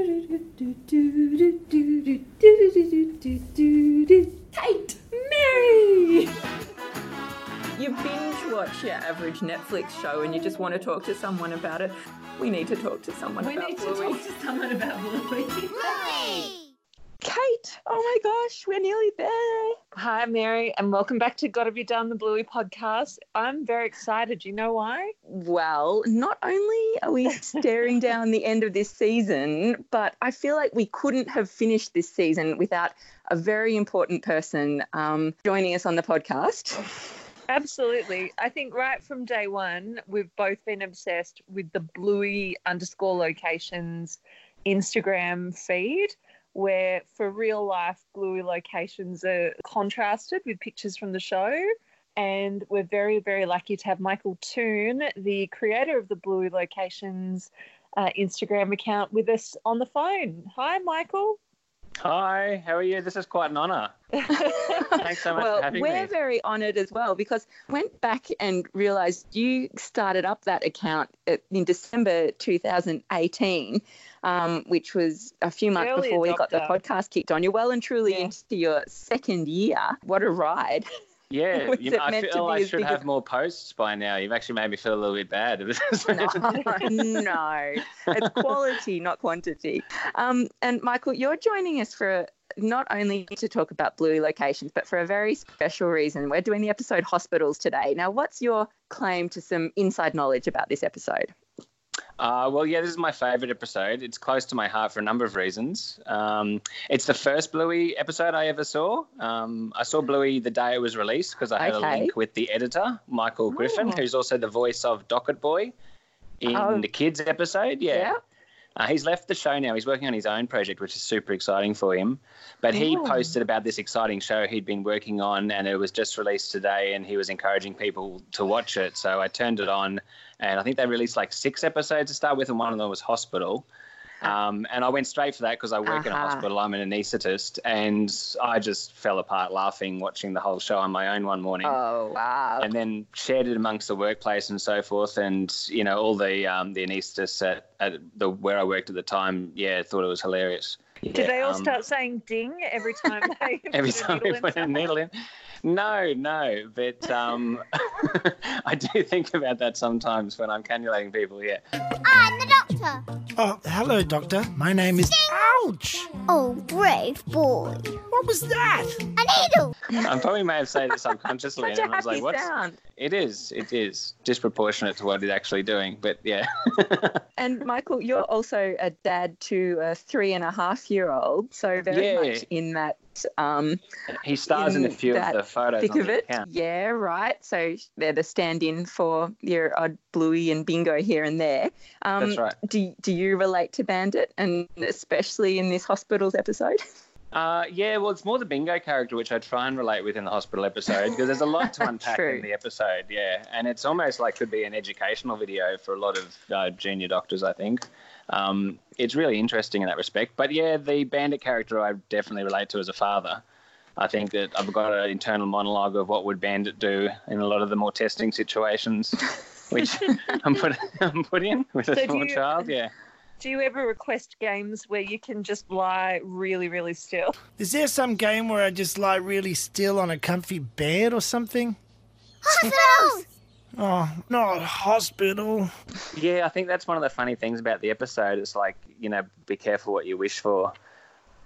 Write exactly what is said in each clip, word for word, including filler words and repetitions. Kate! Mary! You binge watch your average Netflix show and you just want to talk to someone about it. We need to talk to someone we about We need Bluey. to talk to someone about Bluey. Kate! Oh my gosh, we're nearly there. Hi, Mary, and welcome back to Gotta Be Done, the Bluey podcast. I'm very excited. Do you know why? Well, not only are we staring down the end of this season, but I feel like we couldn't have finished this season without a very important person um, joining us on the podcast. Absolutely. I think right from day one, we've both been obsessed with the Bluey underscore locations Instagram feed, where for real life Bluey locations are contrasted with pictures from the show. And we're very, very lucky to have Michael Toon, the creator of the Bluey locations uh, Instagram account, with us on the phone. Hi, Michael. Hi, how are you? This is quite an honour. Thanks so much well, for having we're me. We're very honoured as well, because I went back and realised you started up that account in December two thousand eighteen, um, which was a few months Early before adopter. we got the podcast kicked on. You're well and truly yeah. into your second year. What a ride. Yeah, you know, I feel I should have of... more posts by now. You've actually made me feel a little bit bad. no, no, it's quality, not quantity. Um, and, Michael, you're joining us for a, not only to talk about Bluey locations, but for a very special reason. We're doing the episode Hospitals today. Now, what's your claim to some inside knowledge about this episode? Uh, well, yeah, this is my favourite episode. It's close to my heart for a number of reasons. Um, it's the first Bluey episode I ever saw. Um, I saw Bluey the day it was released because I had okay. a link with the editor, Michael Griffin, oh. who's also the voice of Docket Boy in oh. the kids episode. Yeah. yeah. Uh, he's left the show now. He's working on his own project, which is super exciting for him. But he oh. posted about this exciting show he'd been working on, and it was just released today, and he was encouraging people to watch it. So I turned it on. And I think they released like six episodes to start with, and one of them was Hospital. Um, and I went straight for that because I work uh-huh. in a hospital. I'm an anaesthetist. And I just fell apart laughing, watching the whole show on my own one morning. Oh, wow. And then shared it amongst the workplace and so forth. And, you know, all the um, the anaesthetists at, at the where I worked at the time, yeah, thought it was hilarious. Yeah, Did they all um, start saying ding every time they every put time we put a needle in? No, no, but um, I do think about that sometimes when I'm cannulating people, yeah. I'm the doctor. Oh, hello, doctor. My name is... Ding. Ouch! Oh, brave boy. What was that? A needle. I probably may have said it subconsciously. Such and a I was happy like, sound. What's... It is, it is. Disproportionate to what it's actually doing, but yeah. And, Michael, you're also a dad to a three-and-a-half-year-old, so very yeah. much in that... Um, he stars in, in a few of the photos thick on of the it. Account. Yeah, right. So they're the stand-in for your odd Bluey and Bingo here and there. Um, That's right. Do, do you relate to Bandit, and especially in this Hospitals episode? Uh, yeah, well, it's more the Bingo character, which I try and relate with in the Hospital episode, because there's a lot to unpack in the episode, yeah. And it's almost like could be an educational video for a lot of uh, junior doctors, I think. Um, it's really interesting in that respect. But, yeah, the Bandit character I definitely relate to as a father. I think that I've got an internal monologue of what would Bandit do in a lot of the more testing situations, which I'm put, I'm put in with a so small you, child, yeah. Do you ever request games where you can just lie really, really still? Is there some game where I just lie really still on a comfy bed or something? Hospitals! Oh, not hospital. Yeah, I think that's one of the funny things about the episode. It's like, you know, be careful what you wish for,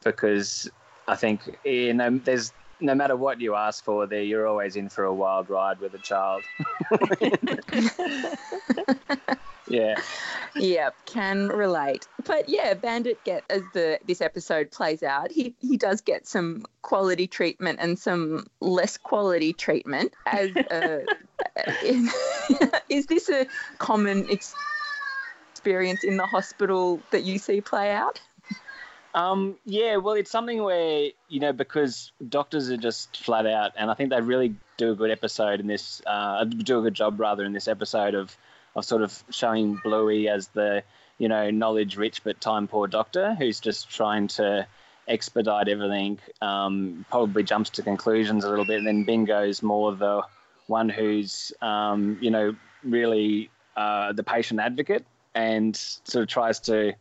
because I think, you know, there's no matter what you ask for there, you're always in for a wild ride with a child. Yeah. Yeah, can relate. But yeah, Bandit get as the this episode plays out, he he does get some quality treatment and some less quality treatment. As a, in, is this a common experience in the hospital that you see play out? Um, yeah, well, it's something where, you know, because doctors are just flat out, and I think they really do a good episode in this, uh, do a good job rather in this episode of. of sort of showing Bluey as the, you know, knowledge-rich but time-poor doctor who's just trying to expedite everything, um, probably jumps to conclusions a little bit, and then Bingo's more the one who's, um, you know, really uh, the patient advocate and sort of tries to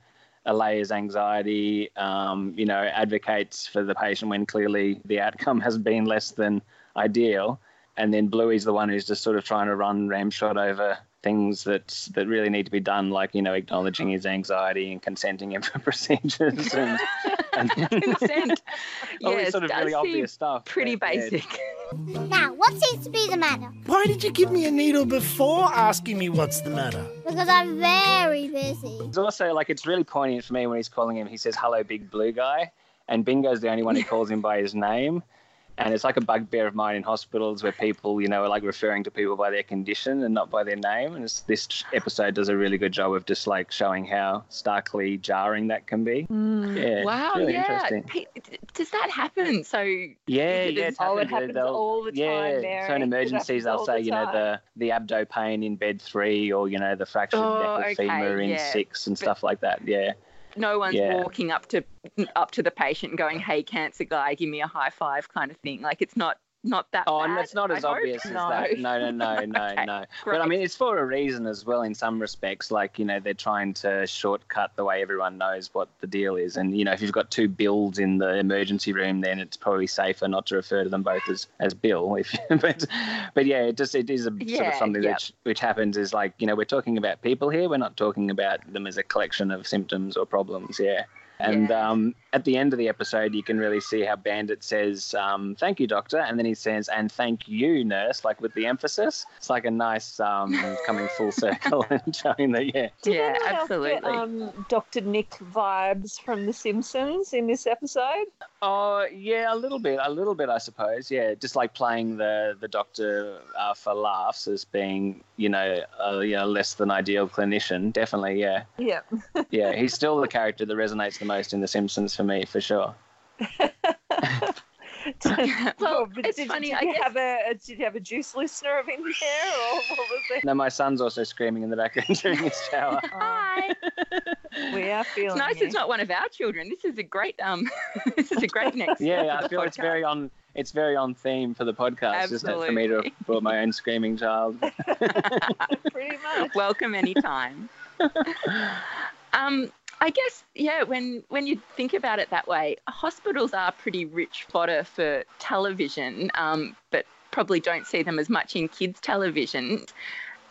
allays anxiety, um, you know, advocates for the patient when clearly the outcome has been less than ideal. And then Bluey's the one who's just sort of trying to run ramshot over things that that really need to be done, like, you know, acknowledging his anxiety and consenting him for procedures. And, and consent. all yes, these sort of really obvious stuff. Pretty basic. Yeah. Now, what seems to be the matter? Why did you give me a needle before asking me what's the matter? Because I'm very busy. It's also, like, it's really poignant for me when he's calling him. He says, hello, big blue guy. And Bingo's the only one who calls him by his name. And it's like a bugbear of mine in hospitals where people, you know, are like referring to people by their condition and not by their name. And it's, this episode does a really good job of just like showing how starkly jarring that can be. Mm. Yeah, wow, really yeah. P- does that happen? So yeah, yeah, it happens, happens all the time. Yeah, Mary. So in emergencies they'll say, the you know, the the abdo pain in bed three, or you know, the fractured oh, neck of okay, femur in yeah. six and but, stuff like that. Yeah. No one's yeah. walking up to up to the patient and going, "Hey, cancer guy, give me a high five," kind of thing. Like it's not not that. Oh, bad, and it's not I as hope. obvious no. as that. No, no, no, no, okay, no. Great. But I mean, it's for a reason as well. In some respects, like you know, they're trying to shortcut the way everyone knows what the deal is. And you know, if you've got two Bills in the emergency room, then it's probably safer not to refer to them both as, as Bill. If but, but yeah, it just it is a yeah, sort of something yep. which which happens is like you know we're talking about people here. We're not talking about them as a collection of symptoms or problems. Yeah. And yeah. um, at the end of the episode, you can really see how Bandit says, um, thank you, doctor. And then he says, and thank you, nurse, like with the emphasis. It's like a nice um, coming full circle and showing that, yeah. Did yeah, absolutely. Get, um, Doctor Nick vibes from The Simpsons in this episode? Oh, uh, yeah, a little bit. A little bit, I suppose. Yeah, just like playing the, the doctor uh, for laughs as being, you know, a you know, less than ideal clinician. Definitely, yeah. Yeah. yeah, he's still the character that resonates the most in The Simpsons for me, for sure. well, but it's did, funny. Did I you guess... have a did you have a juice listener of in there, or what was it? No, my son's also screaming in the background during his shower. Hi. We are feeling. It's nice. You. It's not one of our children. This is a great um. this is a great next. Yeah, I feel podcast. it's very on. It's very on theme for the podcast, Absolutely. isn't it? For me to have brought my own screaming child. Pretty much. Welcome anytime. um. I guess, yeah, when, when you think about it that way, hospitals are pretty rich fodder for television, um, but probably don't see them as much in kids' television.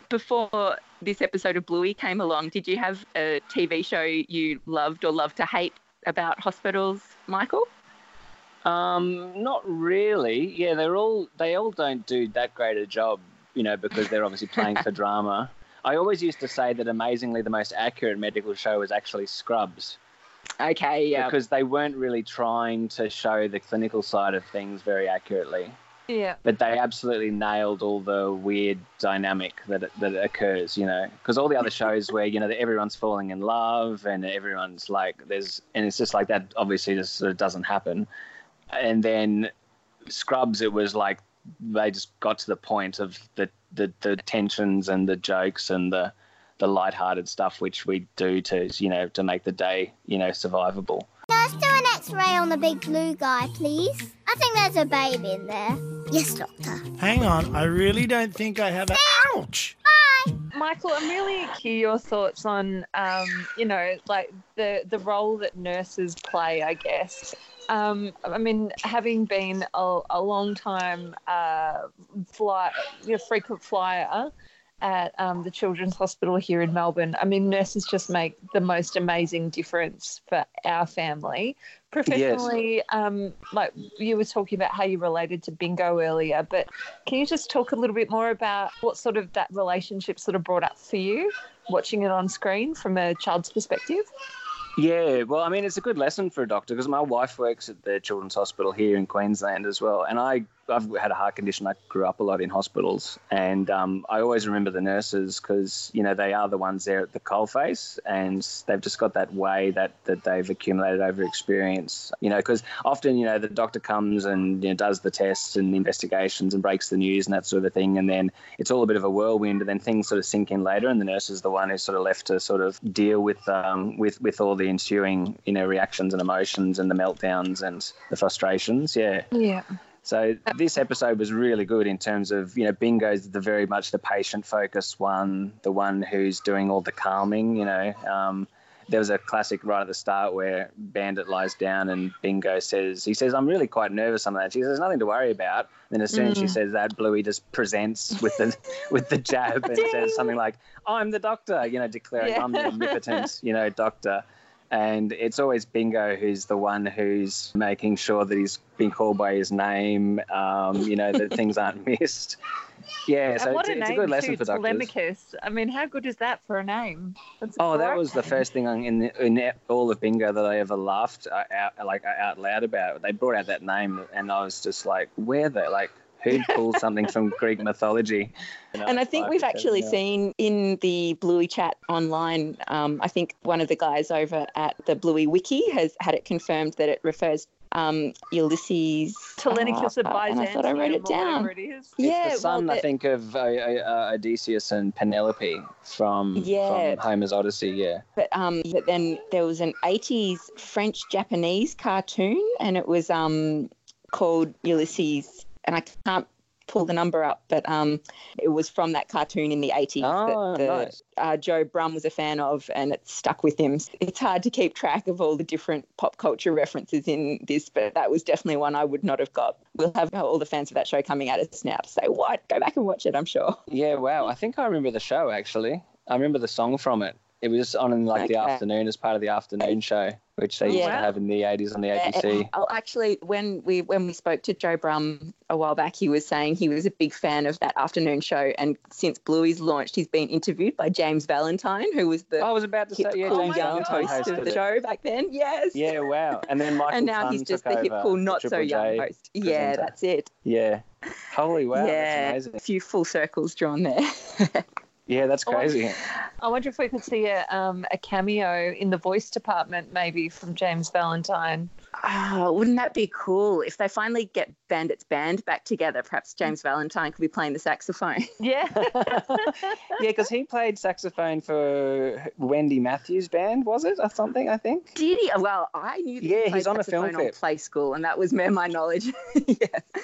Before this episode of Bluey came along, did you have a T V show you loved or loved to hate about hospitals, Michael? Um, not really. Yeah, they're all they all don't do that great a job, you know, because they're obviously playing for drama. I always used to say that, amazingly, the most accurate medical show was actually Scrubs. Okay, yeah. Because they weren't really trying to show the clinical side of things very accurately. Yeah. But they absolutely nailed all the weird dynamic that that occurs, you know. Because all the other shows where, you know, everyone's falling in love and everyone's like, there's, and it's just like that obviously just sort of doesn't happen. And then Scrubs, it was like, they just got to the point of the, the, the tensions and the jokes and the, the lighthearted stuff which we do to, you know, to make the day, you know, survivable. Let's do an x-ray on the big blue guy, please. I think there's a baby in there. Yes, doctor. Hang on, I really don't think I have a... Ouch! Bye! Michael, I'm really curious your thoughts on, um, you know, like the, the role that nurses play, I guess. Um, I mean, having been a, a long time uh, fly, you know, frequent flyer at um, the Children's Hospital here in Melbourne, I mean, nurses just make the most amazing difference for our family. Professionally, yes. um, like you were talking about how you related to Bingo earlier, but can you just talk a little bit more about what sort of that relationship sort of brought up for you, watching it on screen from a child's perspective? Yeah, well, I mean, it's a good lesson for a doctor because my wife works at the Children's Hospital here in Queensland as well. And I, I've had a heart condition. I grew up a lot in hospitals. And um, I always remember the nurses because, you know, they are the ones there at the coalface and they've just got that way that, that they've accumulated over experience, you know, because often, you know, the doctor comes and you know, does the tests and the investigations and breaks the news and that sort of thing. And then it's all a bit of a whirlwind and then things sort of sink in later. And the nurse is the one who's sort of left to sort of deal with um, with, with all the the ensuing, you know, reactions and emotions and the meltdowns and the frustrations. Yeah. Yeah. So this episode was really good in terms of, you know, Bingo's the very much the patient focused one, the one who's doing all the calming, you know, um, there was a classic right at the start where Bandit lies down and Bingo says, he says, I'm really quite nervous on that. She says, there's nothing to worry about. And then as soon mm. as she says that, Bluey just presents with the with the jab and says something like, I'm the doctor, you know, declaring yeah. I'm the omnipotent, you know, doctor. And it's always Bingo who's the one who's making sure that he's being called by his name, um, you know, that things aren't missed. Yeah, so it's, a, it's a good lesson for doctors. Telemachus. I mean, how good is that for a name? That's oh, that was name. The first thing in, the, in all of Bingo that I ever laughed out, like out loud about. They brought out that name, and I was just like, where they like. Who'd pulled something from Greek mythology? You know, and I think we've actually seen in the Bluey chat online, um, I think one of the guys over at the Bluey Wiki has had it confirmed that it refers um Ulysses. Telemachus uh, advised I thought I wrote it down. It is. Yeah, it's the son, well, I think, of uh, uh, Odysseus and Penelope from, yeah. from Homer's Odyssey, yeah. But um, but then there was an eighties French-Japanese cartoon, and it was um called Ulysses. And I can't pull the number up, but um, it was from that cartoon in the eighties oh, that the, nice. uh, Joe Brumm was a fan of, and it stuck with him. It's hard to keep track of all the different pop culture references in this, but that was definitely one I would not have got. We'll have all the fans of that show coming at us now to say, what? Go back and watch it, I'm sure. Yeah, wow. I think I remember the show, actually. I remember the song from it. It was on in like okay. the afternoon as part of the afternoon show, which they yeah. used to have in the eighties on the A B C. Oh, actually, when we when we spoke to Joe Brumm a while back, he was saying he was a big fan of that afternoon show, and since Bluey's launched, he's been interviewed by James Valentine, who was the I was about to say yeah, cool James young host of the it. show back then. Yes. Yeah. Wow. And then Michael. And now Toon he's just the hip cool, not so young host. Presenter. Yeah, that's it. Yeah. Holy wow. Yeah. That's amazing. A few full circles drawn there. Yeah, that's crazy. I wonder, I wonder if we could see a um, a cameo in the voice department maybe from James Valentine. Oh, wouldn't that be cool? If they finally get Bandit's band back together, perhaps James Valentine could be playing the saxophone. Yeah. Yeah, because he played saxophone for Wendy Matthews' band, was it, or something, I think? Did he? Well, I knew that yeah, he he's on a film clip. On Play School, and that was where my knowledge. yeah.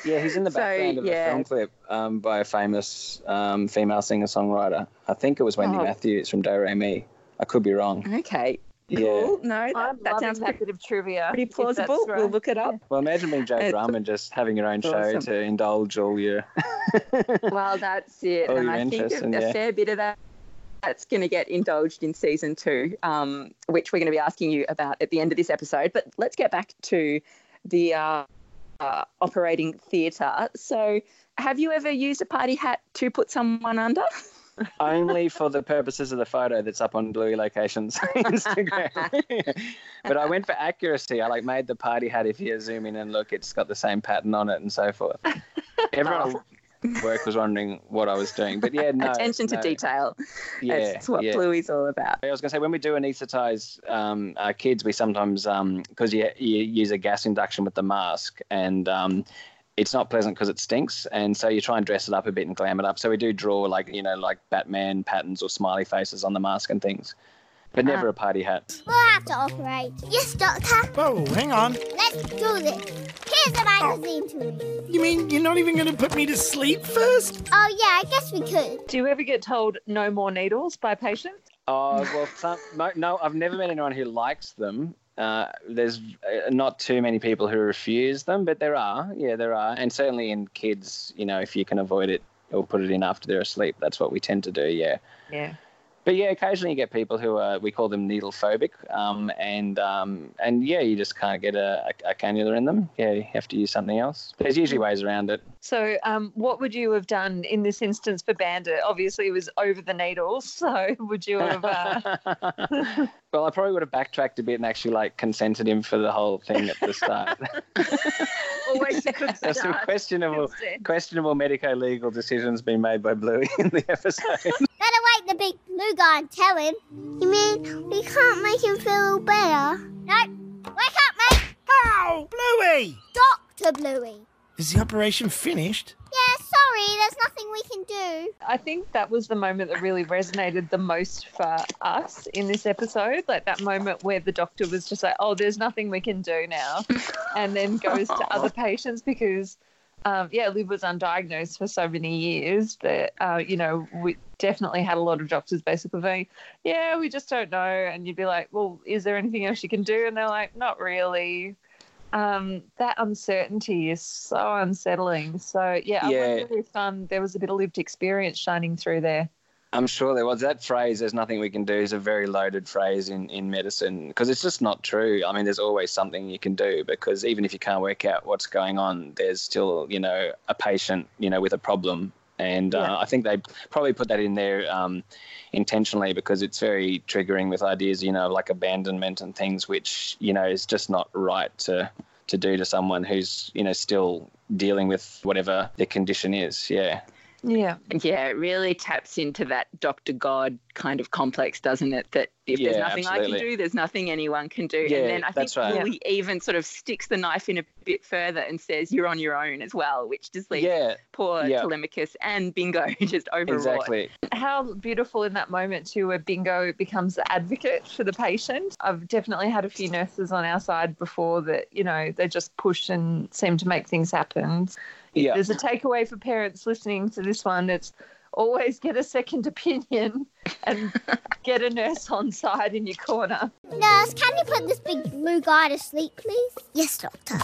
yeah, he's in the background so, of yeah. a film clip um, by a famous um, female singer-songwriter. I think it was Wendy oh. Matthews from Do Re Mi. I could be wrong. Okay. Yeah. Cool. No, that, that sounds like a bit of trivia. Pretty plausible. Right. We'll look it up. Yeah. Well, imagine being Joe Brumm and just having your own awesome. show to indulge all your. Well, that's it, all and I think a, yeah. a fair bit of that. That's going to get indulged in season two, um, which we're going to be asking you about at the end of this episode. But let's get back to the uh, uh, operating theatre. So, have you ever used a party hat to put someone under? Only for the purposes of the photo that's up on Bluey Locations Instagram. But I went for accuracy. I like made the party hat. If you zoom in and look, it's got the same pattern on it and so forth. Everyone oh. at work was wondering what I was doing. But yeah, no. Attention to no. detail. Yeah, that's what yeah. Bluey's all about. I was going to say, when we do anaesthetise um, our kids, we sometimes, because um, you, you use a gas induction with the mask and... Um, it's not pleasant because it stinks, and so you try and dress it up a bit and glam it up. So we do draw, like, you know, like Batman patterns or smiley faces on the mask and things, but uh-huh. never a party hat. We'll have to operate. Yes, Doctor. Oh, hang on. Let's do this. Here's a magazine oh. to me. You mean you're not even going to put me to sleep first? Oh, yeah, I guess we could. Do you ever get told no more needles by patients? Oh, well, some, no, no, I've never met anyone who likes them. Uh, there's not too many people who refuse them, but there are. Yeah, there are. And certainly in kids, you know, if you can avoid it or put it in after they're asleep, that's what we tend to do, yeah. Yeah. But, yeah, occasionally you get people who are, we call them needle phobic, um, and, um, and yeah, you just can't get a, a, a cannula in them. Yeah, you have to use something else. There's usually ways around it. So um, what would you have done in this instance for Bandit? Obviously it was over the needles, so would you have... Uh... Well, I probably would have backtracked a bit and actually, like, consented him for the whole thing at the start. Always a good start. There's some questionable, questionable medico-legal decisions being made by Bluey in the episode. Better wake the big blue guy and tell him. You mean we can't make him feel better? No. Wake up, mate. Oh, Bluey! Doctor Bluey. Is the operation finished? Yeah, sorry, there's nothing we can do. I think that was the moment that really resonated the most for us in this episode, like that moment where the doctor was just like, oh, there's nothing we can do now, and then goes to other patients because Um, yeah, Liv was undiagnosed for so many years, but, uh, you know, we definitely had a lot of doctors basically going, yeah, we just don't know. And you'd be like, well, is there anything else you can do? And they're like, not really. Um, that uncertainty is so unsettling. So, yeah, yeah. I wonder if um, there was a bit of lived experience shining through there. I'm sure there was. That phrase, there's nothing we can do, is a very loaded phrase in, in medicine because it's just not true. I mean, there's always something you can do, because even if you can't work out what's going on, there's still, you know, a patient, you know, with a problem. And yeah. uh, I think they probably put that in there um, intentionally because it's very triggering with ideas, you know, like abandonment and things, which, you know, is just not right to, to do to someone who's, you know, still dealing with whatever their condition is. Yeah. Yeah. Yeah, it really taps into that Doctor God kind of complex, doesn't it? That if yeah, there's nothing absolutely. I can do, there's nothing anyone can do. Yeah, and then I think right. Billy even sort of sticks the knife in a bit further and says, you're on your own as well, which just leaves yeah. poor yeah. Telemachus and Bingo just overwrought. Exactly. How beautiful in that moment too, where Bingo becomes the advocate for the patient. I've definitely had a few nurses on our side before that, you know, they just push and seem to make things happen. Yeah. There's a takeaway for parents listening to this one. It's always get a second opinion and get a nurse on side in your corner. Nurse, can you put this big blue guy to sleep, please? Yes, doctor.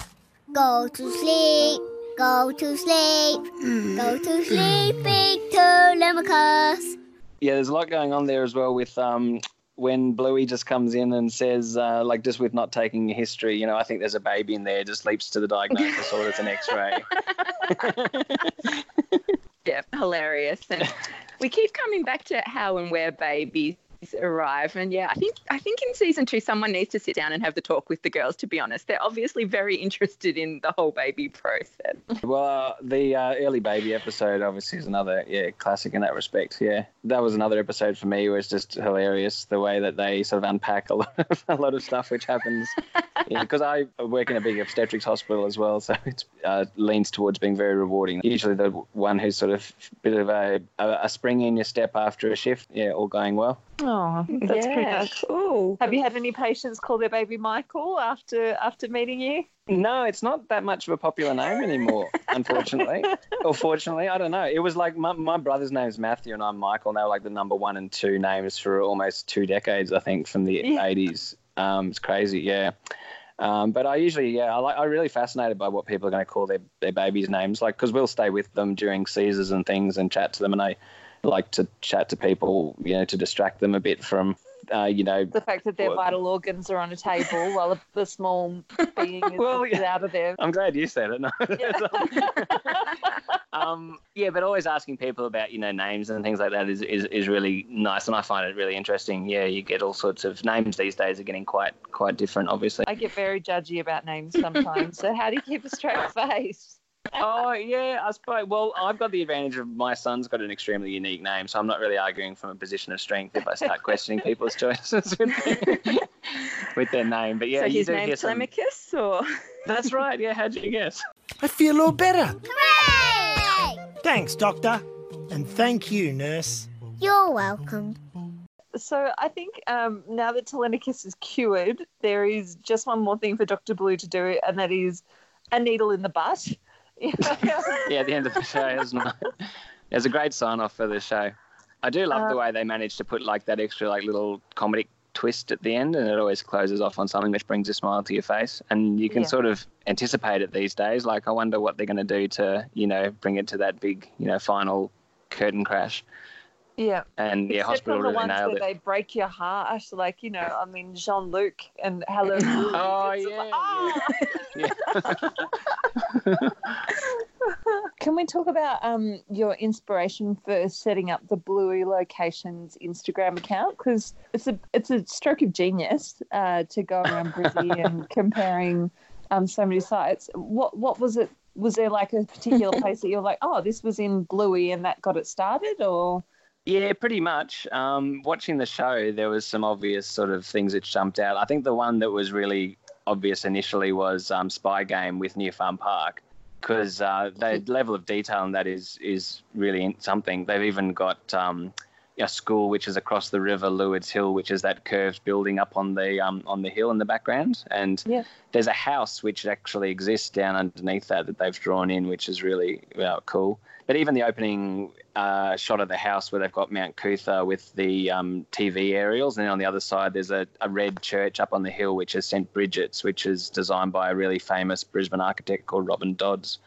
Go to sleep, go to sleep, go to sleep, big Telemachus. Yeah, there's a lot going on there as well with... um. when Bluey just comes in and says, uh, like, just with not taking your history, you know, I think there's a baby in there, just leaps to the diagnosis or it's an X-ray. Yeah, hilarious. And we keep coming back to how and where babies arrive. And, yeah, I think I think in season two someone needs to sit down and have the talk with the girls, to be honest. They're obviously very interested in the whole baby process. Well, uh, the uh, early baby episode obviously is another yeah classic in that respect, yeah. That was another episode for me where it's just hilarious the way that they sort of unpack a lot of, a lot of stuff which happens. Because yeah, I work in a big obstetrics hospital as well, so it uh, leans towards being very rewarding. Usually the one who's sort of a bit of a, a, a spring in your step after a shift, yeah, all going well. Oh, that's yeah. pretty much cool. Have you had any patients call their baby Michael after after meeting you? No, it's not that much of a popular name anymore, unfortunately. Or fortunately, I don't know. It was like my, my brother's name's Matthew and I'm Michael, and they were like the number one and two names for almost two decades, I think, from the yeah. eighties. Um, it's crazy, yeah. Um, but I usually, yeah, I like, I'm really fascinated by what people are going to call their, their babies' names, like, because we'll stay with them during seizures and things and chat to them, and I like to chat to people, you know, to distract them a bit from... Uh, you know, the fact that their well, vital organs are on a table while a, the small being is well, yeah. out of there. I'm glad you said it. No, yeah. um, yeah, but always asking people about, you know, names and things like that is, is is really nice, and I find it really interesting. Yeah, you get all sorts of names these days are getting quite quite different, obviously. I get very judgy about names sometimes. So how do you keep a straight face? Oh, yeah, I suppose. Well, I've got the advantage of my son's got an extremely unique name, so I'm not really arguing from a position of strength if I start questioning people's choices with their, with their name. But yeah, so his name's Telemachus? Some... or That's right, yeah, how'd you guess? I feel all better. Hooray! Thanks, doctor. And thank you, nurse. You're welcome. So I think um, now that Telemachus is cured, there is just one more thing for Doctor Blue to do, and that is a needle in the butt. Yeah, at the end of the show, isn't it? It's a great sign-off for the show. I do love um, the way they managed to put, like, that extra, like, little comedic twist at the end, and it always closes off on something which brings a smile to your face. And you can yeah. sort of anticipate it these days. Like, I wonder what they're going to do to, you know, bring it to that big, you know, final curtain crash. Yeah. And the yeah, hospital really nailed it. Except for the ones where they break your heart. Like, you know, I mean, Jean-Luc and Hello. Oh, yeah. Like, oh! Yeah. Can we talk about um, your inspiration for setting up the Bluey Locations Instagram account? Because it's a it's a stroke of genius uh, to go around Brizzy and comparing um, so many sites. What what was it? Was there like a particular place that you're like, oh, this was in Bluey and that got it started, or? Yeah, pretty much. Um, watching the show, there was some obvious sort of things that jumped out. I think the one that was really obvious initially was um, Spy Game with Near Farm Park, because uh, the level of detail in that is is really something. They've even got um, a school which is across the river, Lourdes Hill, which is that curved building up on the um, on the hill in the background. And yeah. there's a house which actually exists down underneath that that they've drawn in, which is really uh, cool. But even the opening uh, shot of the house where they've got Mount Cootha with the um, T V aerials, and then on the other side there's a, a red church up on the hill, which is St Bridget's, which is designed by a really famous Brisbane architect called Robin Dods.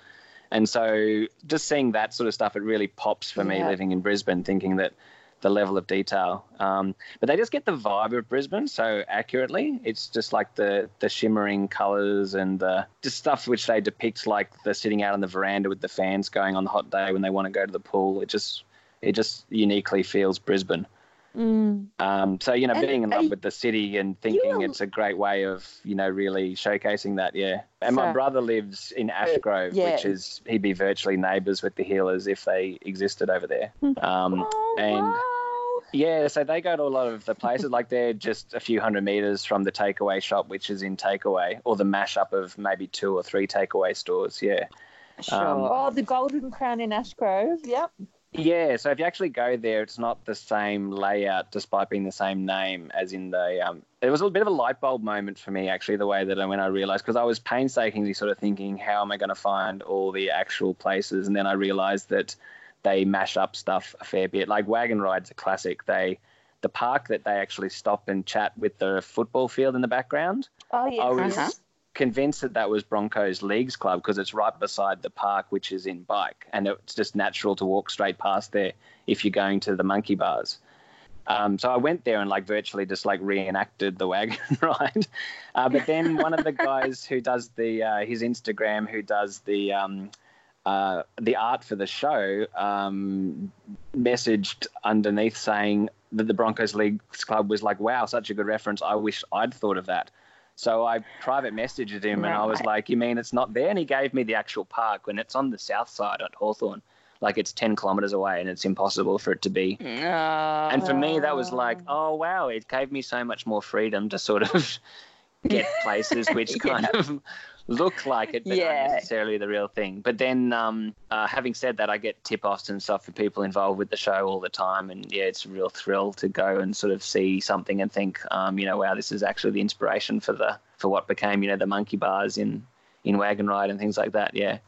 And so just seeing that sort of stuff, it really pops for yeah. me living in Brisbane, thinking that the level of detail. Um, but they just get the vibe of Brisbane so accurately. It's just like the the shimmering colours and the just stuff which they depict, like the sitting out on the veranda with the fans going on the hot day when they want to go to the pool. It just it just uniquely feels Brisbane. Mm. Um, so, you know, and being in love you, with the city and thinking it's a great way of, you know, really showcasing that, yeah. And so, my brother lives in Ashgrove, yeah. which is, he'd be virtually neighbours with the Healers if they existed over there. Um, oh, and wow. yeah, so they go to a lot of the places, like they're just a few hundred metres from the takeaway shop, which is in takeaway, or the mashup of maybe two or three takeaway stores, yeah. Sure. Um, oh, the Golden Crown in Ashgrove, yep. Yeah, so if you actually go there, it's not the same layout despite being the same name as in the um, – it was a bit of a light bulb moment for me actually the way that I, when I realised, because I was painstakingly sort of thinking how am I going to find all the actual places, and then I realised that they mash up stuff a fair bit. Like Wagon Ride's a classic. They The park that they actually stop and chat with the football field in the background. Oh, yeah. I was uh-huh. convinced that that was Broncos Leagues Club because it's right beside the park, which is in Bike, and it's just natural to walk straight past there if you're going to the monkey bars. Um, so I went there and like virtually just like reenacted the Wagon Ride. Uh, but then one of the guys who does the uh, his Instagram, who does the um, uh, the art for the show, um, messaged underneath saying that the Broncos Leagues Club was like, wow, such a good reference. I wish I'd thought of that. So I private messaged him right. and I was like, you mean it's not there? And he gave me the actual park when it's on the south side at Hawthorne. Like it's ten kilometres away and it's impossible for it to be. Uh, and for me, that was like, oh, wow, it gave me so much more freedom to sort of get places which yeah. kind of look like it, but yeah. not necessarily the real thing. But then um, uh, having said that, I get tip-offs and stuff for people involved with the show all the time. And, yeah, it's a real thrill to go and sort of see something and think, um, you know, wow, this is actually the inspiration for the for what became, you know, the monkey bars in, in Wagon Ride and things like that, yeah.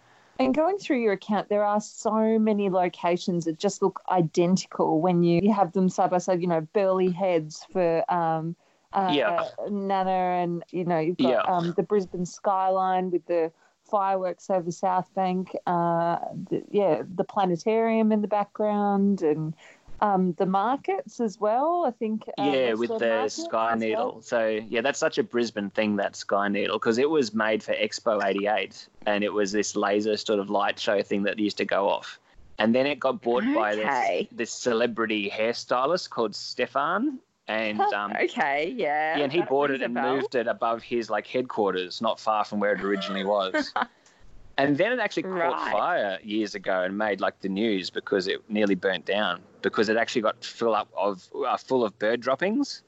And going through your account, there are so many locations that just look identical when you have them side by side, you know, Burley Heads for um, – Uh, yeah, uh, Nana, and you know you've got yeah. um, the Brisbane skyline with the fireworks over South Bank. Uh, the, yeah, the planetarium in the background, and um, the markets as well. I think uh, yeah, with the Sky Needle. Well. So yeah, that's such a Brisbane thing, that Sky Needle, because it was made for Expo eighty-eight, and it was this laser sort of light show thing that used to go off. And then it got bought okay. by this this celebrity hairstylist called Stefan. And um, okay, yeah, yeah, and he bought it and moved it above his like headquarters, not far from where it originally was. And then it actually caught right. fire years ago and made like the news because it nearly burnt down because it actually got full up of uh, full of bird droppings,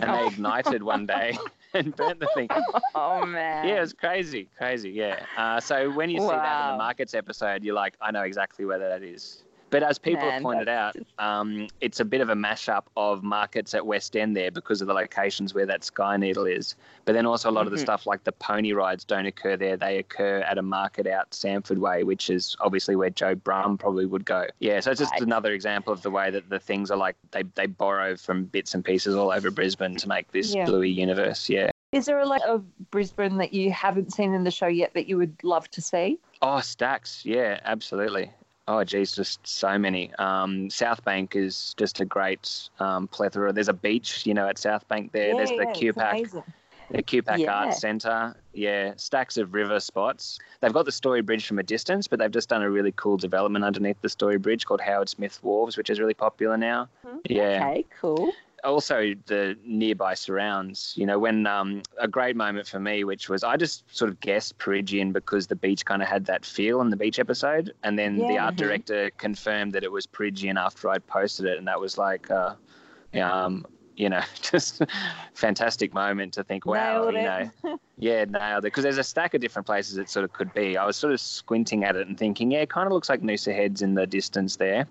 and oh. they ignited one day and burnt the thing. Oh man! Yeah, it's crazy, crazy. Yeah. Uh, so when you wow. see that in the markets episode, you're like, I know exactly where that is. But as people Man, have pointed out, um, it's a bit of a mashup of markets at West End there because of the locations where that Sky Needle is. But then also a lot mm-hmm. of the stuff like the pony rides don't occur there. They occur at a market out Sanford Way, which is obviously where Joe Brumm probably would go. Yeah, so it's just right. another example of the way that the things are like they, they borrow from bits and pieces all over Brisbane to make this yeah. Bluey universe, yeah. Is there a lot of Brisbane that you haven't seen in the show yet that you would love to see? Oh, stacks, yeah, absolutely. Oh, geez, just so many. Um, South Bank is just a great um, plethora. There's a beach, you know, at South Bank there. Yeah, There's the yeah, QPAC, the QPAC yeah. Arts Centre. Yeah, stacks of river spots. They've got the Story Bridge from a distance, but they've just done a really cool development underneath the Story Bridge called Howard Smith Wharves, which is really popular now. Mm-hmm. Yeah. Okay, cool. Also the nearby surrounds, you know, when um, a great moment for me, which was I just sort of guessed Peregian because the beach kind of had that feel in the beach episode. And then yeah, the art mm-hmm. director confirmed that it was Peregian after I'd posted it. And that was like, uh, um, you know, just fantastic moment to think, wow, nailed you it. know, yeah, nailed it. Because there's a stack of different places it sort of could be. I was sort of squinting at it and thinking, yeah, it kind of looks like Noosa Heads in the distance there.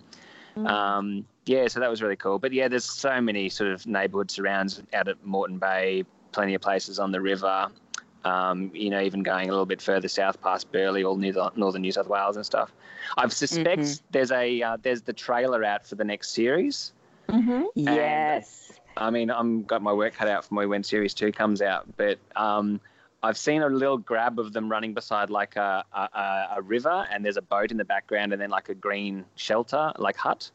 Um, yeah, so that was really cool. But yeah, there's so many sort of neighbourhood surrounds out at Moreton Bay, plenty of places on the river, um, you know, even going a little bit further south past Burleigh, all New- northern New South Wales and stuff. I suspect mm-hmm. there's a uh, there's the trailer out for the next series. Mm-hmm. Yes. I mean, I'm got my work cut out for me when series two comes out, but um, I've seen a little grab of them running beside like a, a a river, and there's a boat in the background, and then like a green shelter, like hut.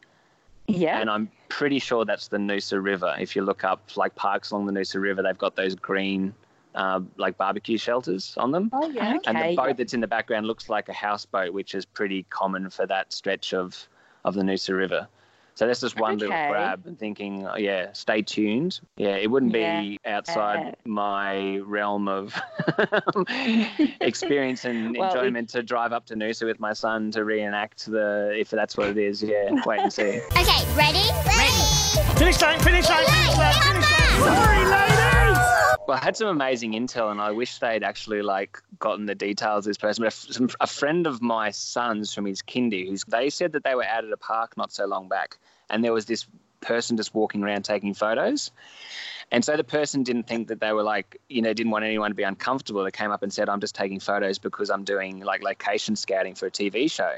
Yeah. And I'm pretty sure that's the Noosa River. If you look up like parks along the Noosa River, they've got those green uh, like barbecue shelters on them. Oh yeah. Okay. And the boat that's in the background looks like a houseboat, which is pretty common for that stretch of of the Noosa River. So that's just one okay. little grab and thinking, oh, yeah, stay tuned. Yeah, it wouldn't yeah. be outside uh, my realm of experience and well, enjoyment we... to drive up to Noosa with my son to reenact the, if that's what it is, yeah, wait and see. Okay, ready? Ready! Finish line, finish line, finish line, finish line. Sorry, ladies! Well, I had some amazing intel, and I wish they'd actually, like, gotten the details of this person. But a, some, a friend of my son's from his kindy, who's, they said that they were out at a park not so long back, and there was this person just walking around taking photos. And so the person didn't think that they were, like, you know, didn't want anyone to be uncomfortable. They came up and said, I'm just taking photos because I'm doing, like, location scouting for a T V show.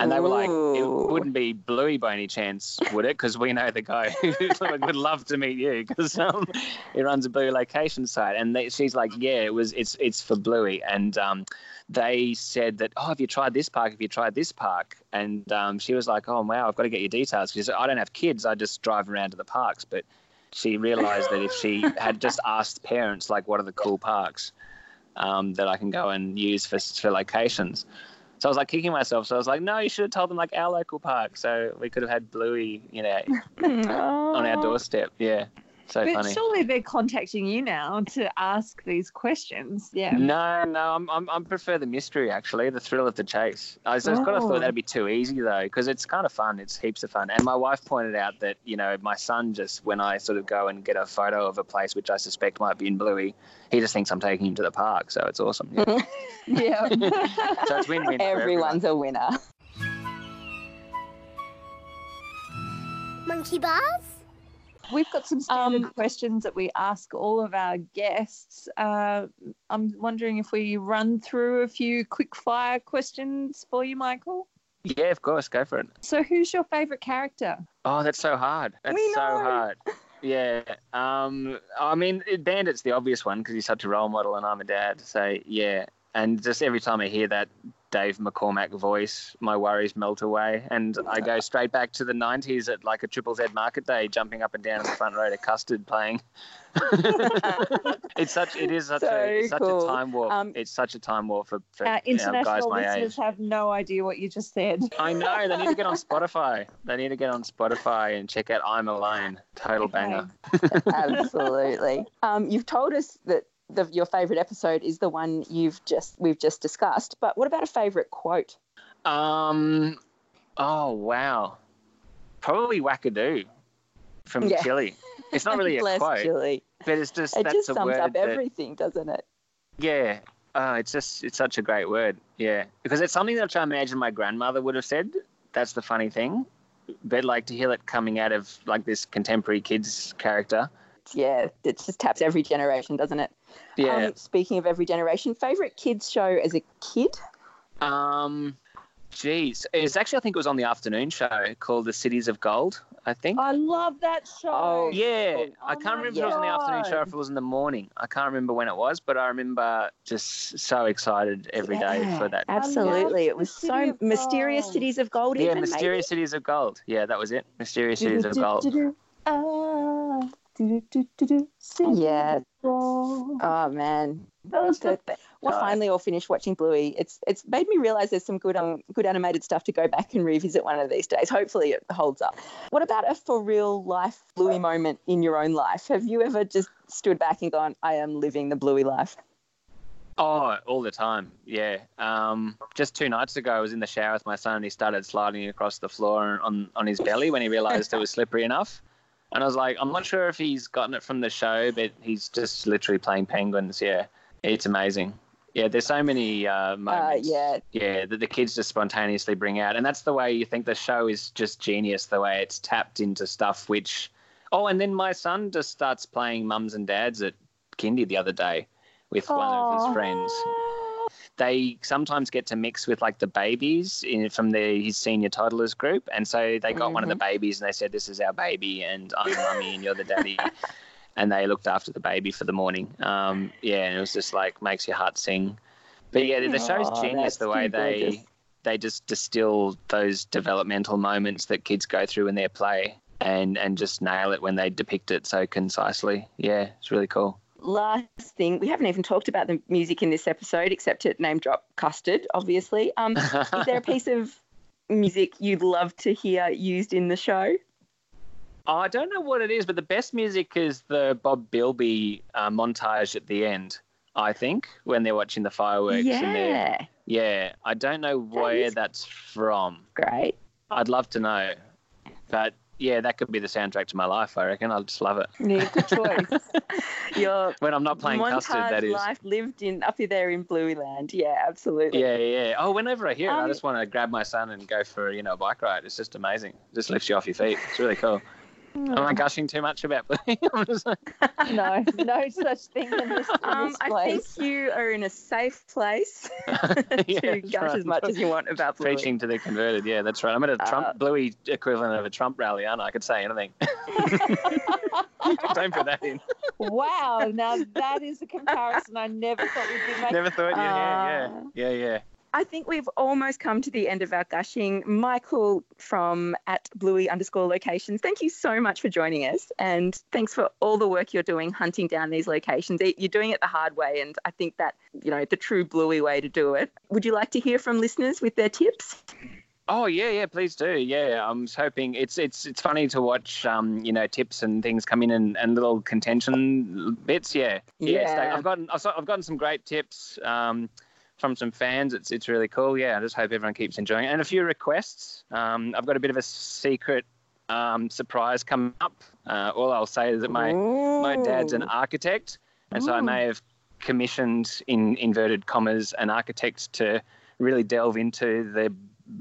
And they were like, it wouldn't be Bluey by any chance, would it? Because we know the guy who would love to meet you because um, he runs a Bluey location site. And they, she's like, yeah, it was. It's it's for Bluey. And um, they said that, oh, have you tried this park? Have you tried this park? And um, she was like, oh, wow, I've got to get your details. She said, I don't have kids. I just drive around to the parks. But she realised that if she had just asked parents, like, what are the cool parks um, that I can go and use for for locations? So I was like kicking myself. So I was like, no, you should have told them like our local park. So we could have had Bluey, you know, oh. on our doorstep. Yeah. So but funny. Surely they're contacting you now to ask these questions. Yeah. No, no, I'm, I'm, I prefer the mystery, actually, the thrill of the chase. I just oh. kind of thought that'd be too easy, though, because it's kind of fun. It's heaps of fun. And my wife pointed out that, you know, my son just, when I sort of go and get a photo of a place, which I suspect might be in Bluey, he just thinks I'm taking him to the park. So it's awesome. Yeah. yeah. So it's win-win. Everyone's a winner. Monkey bars? We've got some standard um, questions that we ask all of our guests. Uh, I'm wondering if we run through a few quick-fire questions for you, Michael? Yeah, of course. Go for it. So who's your favourite character? Oh, that's so hard. That's we know. so hard. Yeah. Um, I mean, Bandit's the obvious one because he's such a role model and I'm a dad. So, yeah. And just every time I hear that Dave McCormack voice, my worries melt away, and I go straight back to the nineties at like a Triple Z market day, jumping up and down in the front row to Custard playing. it's such, it is such, so a, it's such cool. a time warp. Um, it's such a time warp for, for our international guys my listeners age. Have no idea what you just said. I know they need to get on Spotify. They need to get on Spotify and check out "I'm Alone." Total okay. banger. Absolutely. Um, you've told us that. The, your favourite episode is the one you've just we've just discussed. But what about a favourite quote? Um, oh wow, probably "wackadoo" from yeah. Chile. It's not really a quote, Chile. But it's just it that's just a sums word up that, everything, doesn't it? Yeah, uh, it's just it's such a great word. Yeah, because it's something that I imagine my grandmother would have said. That's the funny thing, but like to hear it coming out of like this contemporary kids character. Yeah, it just taps every generation, doesn't it? Yeah. Um, speaking of every generation, favourite kids show as a kid? Um, geez, it's actually I think it was on the afternoon show called The Cities of Gold. I think I love that show. Oh, yeah, oh, I can't remember God. if it was on the afternoon show or if it was in the morning. I can't remember when it was, but I remember just so excited every yeah, day for that. Absolutely, it was so Mysterious Cities of Gold. Yeah, even, Mysterious maybe? Cities of Gold. Yeah, that was it. Mysterious Cities of Gold. Oh. Do, do, do, do, do. Yeah. Oh man. That was good. We're finally all finished watching Bluey. It's it's made me realise there's some good um, good animated stuff to go back and revisit one of these days. Hopefully it holds up. What about a for real life Bluey moment in your own life? Have you ever just stood back and gone, I am living the Bluey life? Oh, all the time, yeah. Um, just two nights ago, I was in the shower with my son and he started sliding across the floor on, on his belly when he realised it was slippery enough. And I was like, I'm not sure if he's gotten it from the show, but he's just literally playing penguins. Yeah, it's amazing. Yeah, there's so many uh, moments. Uh, yeah, yeah, that the kids just spontaneously bring out, and that's the way you think the show is just genius. The way it's tapped into stuff which, oh, and then my son just starts playing mums and dads at kindy the other day with Aww. One of his friends. They sometimes get to mix with like the babies in, from the, his senior toddlers group, and so they got mm-hmm. one of the babies and they said, "This is our baby, and I'm mummy, and you're the daddy." And they looked after the baby for the morning. Um, yeah, and it was just like makes your heart sing. But yeah, the show's Aww, genius the way they gorgeous. they just distill those developmental moments that kids go through in their play, and and just nail it when they depict it so concisely. Yeah, it's really cool. Last thing, we haven't even talked about the music in this episode except to name drop Custard, obviously. Um, is there a piece of music you'd love to hear used in the show? I don't know what it is, but the best music is the Bob Bilby uh, montage at the end, I think, when they're watching the fireworks. Yeah. Yeah. I don't know where that's from. Great. I'd love to know. But, yeah, that could be the soundtrack to my life, I reckon. I just love it. Yeah, good choice. Your when I'm not playing Custard, that is. Life lived in up there in Bluey Land. Yeah, absolutely. Yeah, yeah. Oh, whenever I hear um, it, I just want to grab my son and go for, you know, a bike ride. It's just amazing. It just lifts you off your feet. It's really cool. Am I gushing too much about Bluey? No, no such thing in this, in um, this place. I think you are in a safe place to yeah, gush right. as much as you want about Bluey. Preaching to the converted, yeah, that's right. I'm at a Trump uh, Bluey equivalent of a Trump rally, aren't I? I could say anything. Don't put that in. Wow, now that is a comparison I never thought we'd be making. Never thought, yeah, uh, yeah, yeah, yeah. I think we've almost come to the end of our gushing. Michael from at Bluey underscore locations, thank you so much for joining us, and thanks for all the work you're doing hunting down these locations. You're doing it the hard way, and I think that, you know, the true Bluey way to do it. Would you like to hear from listeners with their tips? Oh, yeah, yeah, please do. Yeah, I'm hoping it's it's it's funny to watch, um, you know, tips and things come in and, and little contention bits. Yeah. Yeah. yeah. So I've gotten I've gotten some great tips. Um From some fans, it's it's really cool. Yeah, I just hope everyone keeps enjoying it. And a few requests. Um, I've got a bit of a secret um, surprise coming up. Uh, all I'll say is that my Ooh. my dad's an architect, and Ooh. so I may have commissioned, in inverted commas, an architect to really delve into the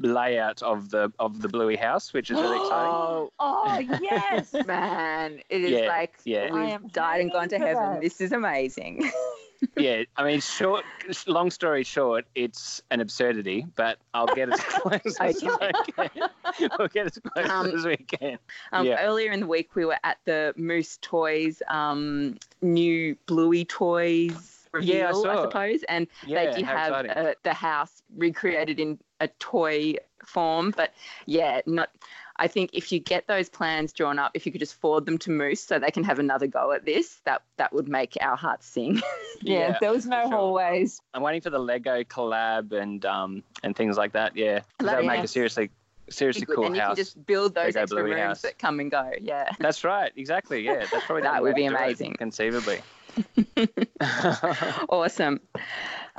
layout of the of the Bluey house, which is really exciting. Oh, oh yes, man! It is yeah, like yeah. we've died and gone to heaven. That. This is amazing. Yeah, I mean, short, long story short, it's an absurdity, but I'll get as close as I can. We'll get as close um, as we can. Um, yeah. Earlier in the week, we were at the Moose Toys, um, new Bluey Toys reveal, yeah, I, saw. I suppose, and yeah, they did have uh, the house recreated in a toy form, but yeah, not. I think if you get those plans drawn up, if you could just forward them to Moose so they can have another go at this, that that would make our hearts sing. yeah, yeah, there was no sure. hallways. I'm waiting for the Lego collab and um and things like that. Yeah, that would make a seriously seriously cool and house. And you can just build those Lego extra Bluey rooms house. That come and go. Yeah, that's right. Exactly. Yeah, that's probably that would be amazing, conceivably. Awesome.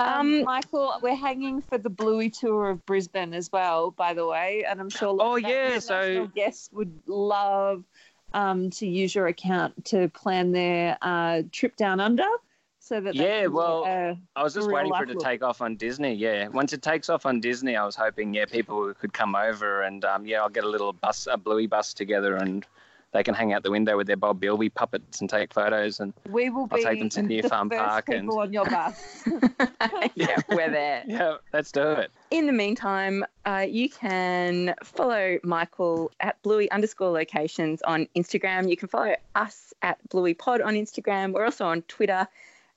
Um, um, Michael, we're hanging for the Bluey tour of Brisbane as well, by the way, and I'm sure oh, yeah, so... guests would love um, to use your account to plan their uh, trip down under. So that yeah, well, a, I was just waiting for it to look. take off on Disney, yeah. Once it takes off on Disney, I was hoping, yeah, people could come over and, um, yeah, I'll get a little bus, a Bluey bus together and... They can hang out the window with their Bob Bilby puppets and take photos, and we will I'll take them to Near Farm Park. We will be the first people on your bus. Yeah, we're there. Yeah, let's do it. In the meantime, uh, you can follow Michael at Bluey underscore locations on Instagram. You can follow us at Bluey Pod on Instagram. We're also on Twitter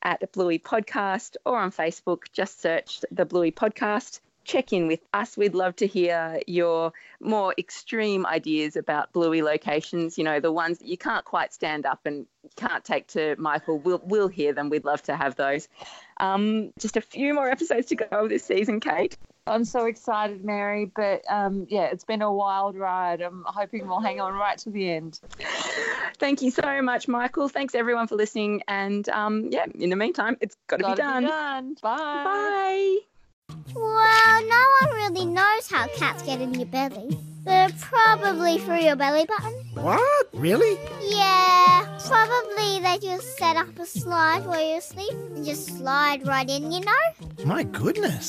at Bluey Podcast, or on Facebook. Just search the Bluey Podcast. Check in with us. We'd love to hear your more extreme ideas about Bluey locations, you know, the ones that you can't quite stand up and can't take to Michael. We'll, we'll hear them. We'd love to have those. Um, just a few more episodes to go this season, Kate. I'm so excited, Mary, but, um, yeah, it's been a wild ride. I'm hoping we'll hang on right to the end. Thank you so much, Michael. Thanks, everyone, for listening. And, um, yeah, in the meantime, it's got to be done. Be done. Bye. Bye. Well, no one really knows how cats get in your belly, but probably through your belly button. What? Really? Yeah. Probably they just set up a slide where you sleep and just slide right in, you know? My goodness.